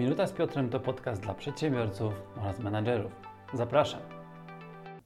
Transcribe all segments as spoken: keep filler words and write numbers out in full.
Minuta z Piotrem to podcast dla przedsiębiorców oraz menadżerów. Zapraszam.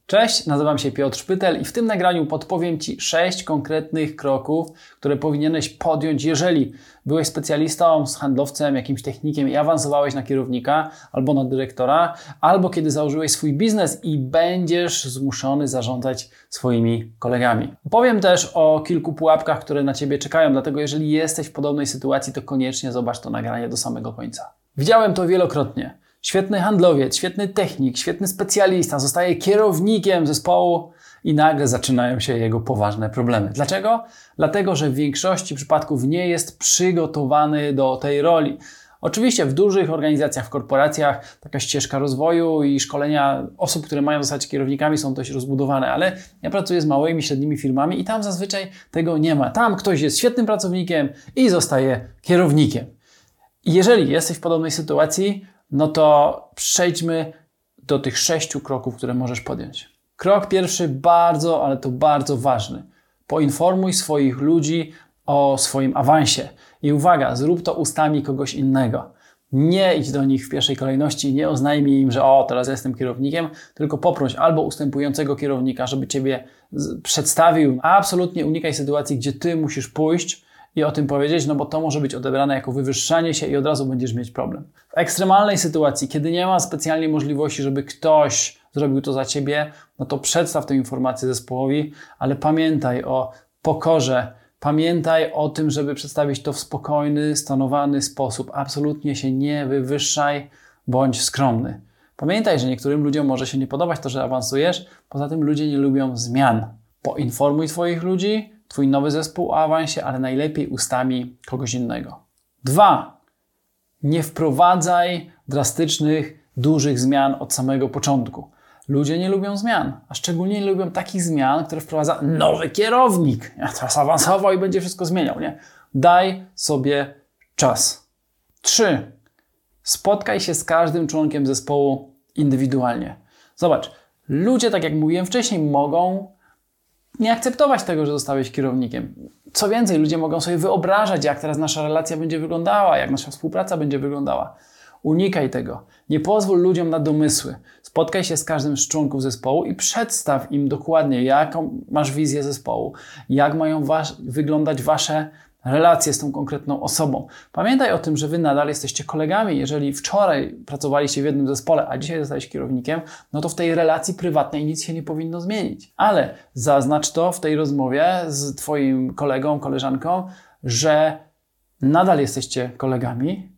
Cześć, nazywam się Piotr Pytel i w tym nagraniu podpowiem Ci sześć konkretnych kroków, które powinieneś podjąć, jeżeli byłeś specjalistą, z handlowcem, jakimś technikiem i awansowałeś na kierownika albo na dyrektora, albo kiedy założyłeś swój biznes i będziesz zmuszony zarządzać swoimi kolegami. Powiem też o kilku pułapkach, które na Ciebie czekają, dlatego jeżeli jesteś w podobnej sytuacji, to koniecznie zobacz to nagranie do samego końca. Widziałem to wielokrotnie. Świetny handlowiec, świetny technik, świetny specjalista zostaje kierownikiem zespołu i nagle zaczynają się jego poważne problemy. Dlaczego? Dlatego, że w większości przypadków nie jest przygotowany do tej roli. Oczywiście w dużych organizacjach, w korporacjach taka ścieżka rozwoju i szkolenia osób, które mają zostać kierownikami, są dość rozbudowane, ale ja pracuję z małymi, średnimi firmami i tam zazwyczaj tego nie ma. Tam ktoś jest świetnym pracownikiem i zostaje kierownikiem. I jeżeli jesteś w podobnej sytuacji, no to przejdźmy do tych sześciu kroków, które możesz podjąć. Krok pierwszy, bardzo, ale to bardzo ważny. Poinformuj swoich ludzi o swoim awansie. I uwaga, zrób to ustami kogoś innego. Nie idź do nich w pierwszej kolejności, nie oznajmij im, że o, teraz jestem kierownikiem, tylko poproś albo ustępującego kierownika, żeby Ciebie przedstawił. Absolutnie unikaj sytuacji, gdzie Ty musisz pójść i o tym powiedzieć, no bo to może być odebrane jako wywyższanie się i od razu będziesz mieć problem. W ekstremalnej sytuacji, kiedy nie ma specjalnej możliwości, żeby ktoś zrobił to za Ciebie, no to przedstaw tę informację zespołowi, ale pamiętaj o pokorze, pamiętaj o tym, żeby przedstawić to w spokojny, stanowany sposób. Absolutnie się nie wywyższaj, bądź skromny. Pamiętaj, że niektórym ludziom może się nie podobać to, że awansujesz, poza tym ludzie nie lubią zmian. Poinformuj swoich ludzi, Twój nowy zespół o awansie, ale najlepiej ustami kogoś innego. Dwa. Nie wprowadzaj drastycznych, dużych zmian od samego początku. Ludzie nie lubią zmian, a szczególnie nie lubią takich zmian, które wprowadza nowy kierownik. Ja teraz awansował i będzie wszystko zmieniał, nie? Daj sobie czas. Trzy. Spotkaj się z każdym członkiem zespołu indywidualnie. Zobacz, ludzie, tak jak mówiłem wcześniej, mogą nie akceptować tego, że zostałeś kierownikiem. Co więcej, ludzie mogą sobie wyobrażać, jak teraz nasza relacja będzie wyglądała, jak nasza współpraca będzie wyglądała. Unikaj tego. Nie pozwól ludziom na domysły. Spotkaj się z każdym z członków zespołu i przedstaw im dokładnie, jaką masz wizję zespołu, jak mają was- wyglądać wasze relacje z tą konkretną osobą. Pamiętaj o tym, że Wy nadal jesteście kolegami. Jeżeli wczoraj pracowaliście w jednym zespole, a dzisiaj zostałeś kierownikiem, no to w tej relacji prywatnej nic się nie powinno zmienić. Ale zaznacz to w tej rozmowie z Twoim kolegą, koleżanką, że nadal jesteście kolegami,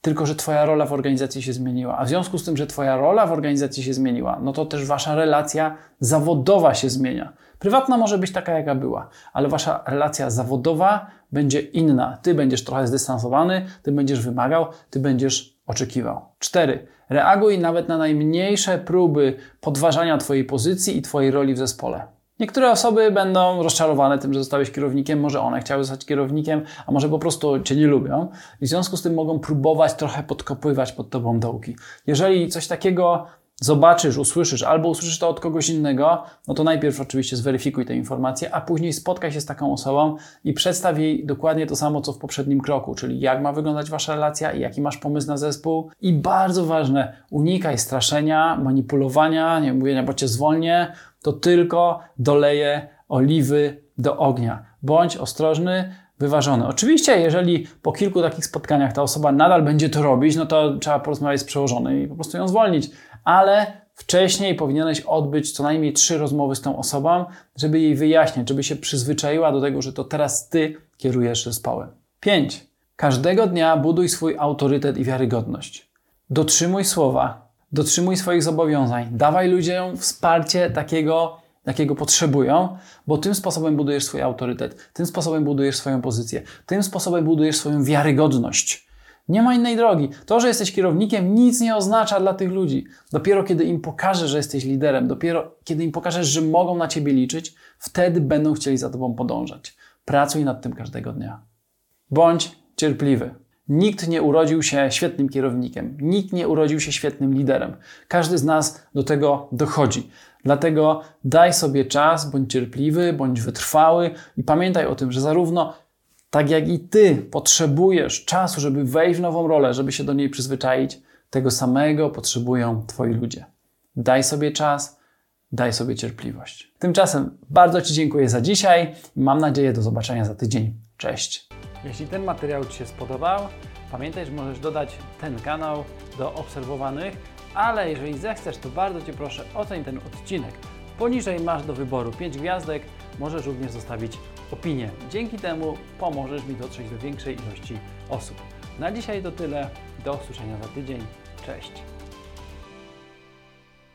tylko że Twoja rola w organizacji się zmieniła. A w związku z tym, że Twoja rola w organizacji się zmieniła, no to też Wasza relacja zawodowa się zmienia. Prywatna może być taka, jaka była, ale Wasza relacja zawodowa będzie inna. Ty będziesz trochę zdystansowany, Ty będziesz wymagał, Ty będziesz oczekiwał. cztery. Reaguj nawet na najmniejsze próby podważania Twojej pozycji i Twojej roli w zespole. Niektóre osoby będą rozczarowane tym, że zostałeś kierownikiem, może one chciały zostać kierownikiem, a może po prostu Cię nie lubią i w związku z tym mogą próbować trochę podkopywać pod Tobą dołki. Jeżeli coś takiego zobaczysz, usłyszysz albo usłyszysz to od kogoś innego, no to najpierw oczywiście zweryfikuj te informacje, a później spotkaj się z taką osobą i przedstaw jej dokładnie to samo, co w poprzednim kroku, czyli jak ma wyglądać Wasza relacja i jaki masz pomysł na zespół. I bardzo ważne, unikaj straszenia, manipulowania, nie mówienia, bo Cię zwolnię, to tylko doleje oliwy do ognia. Bądź ostrożny, wyważony. Oczywiście, jeżeli po kilku takich spotkaniach ta osoba nadal będzie to robić, no to trzeba porozmawiać z przełożonym i po prostu ją zwolnić. Ale wcześniej powinieneś odbyć co najmniej trzy rozmowy z tą osobą, żeby jej wyjaśnić, żeby się przyzwyczaiła do tego, że to teraz Ty kierujesz zespołem. pięć. Każdego dnia buduj swój autorytet i wiarygodność. Dotrzymuj słowa, dotrzymuj swoich zobowiązań, dawaj ludziom wsparcie takiego, jakiego potrzebują, bo tym sposobem budujesz swój autorytet, tym sposobem budujesz swoją pozycję, tym sposobem budujesz swoją wiarygodność. Nie ma innej drogi. To, że jesteś kierownikiem, nic nie oznacza dla tych ludzi. Dopiero kiedy im pokażesz, że jesteś liderem, dopiero kiedy im pokażesz, że mogą na Ciebie liczyć, wtedy będą chcieli za Tobą podążać. Pracuj nad tym każdego dnia. Bądź cierpliwy. Nikt nie urodził się świetnym kierownikiem. Nikt nie urodził się świetnym liderem. Każdy z nas do tego dochodzi. Dlatego daj sobie czas, bądź cierpliwy, bądź wytrwały i pamiętaj o tym, że zarówno Tak jak i Ty potrzebujesz czasu, żeby wejść w nową rolę, żeby się do niej przyzwyczaić, tego samego potrzebują Twoi ludzie. Daj sobie czas, daj sobie cierpliwość. Tymczasem bardzo Ci dziękuję za dzisiaj i mam nadzieję do zobaczenia za tydzień. Cześć! Jeśli ten materiał Ci się spodobał, pamiętaj, że możesz dodać ten kanał do obserwowanych, ale jeżeli zechcesz, to bardzo Cię proszę oceń ten odcinek. Poniżej masz do wyboru pięć gwiazdek, możesz również zostawić opinię. Dzięki temu pomożesz mi dotrzeć do większej ilości osób. Na dzisiaj to tyle, do usłyszenia za tydzień. Cześć!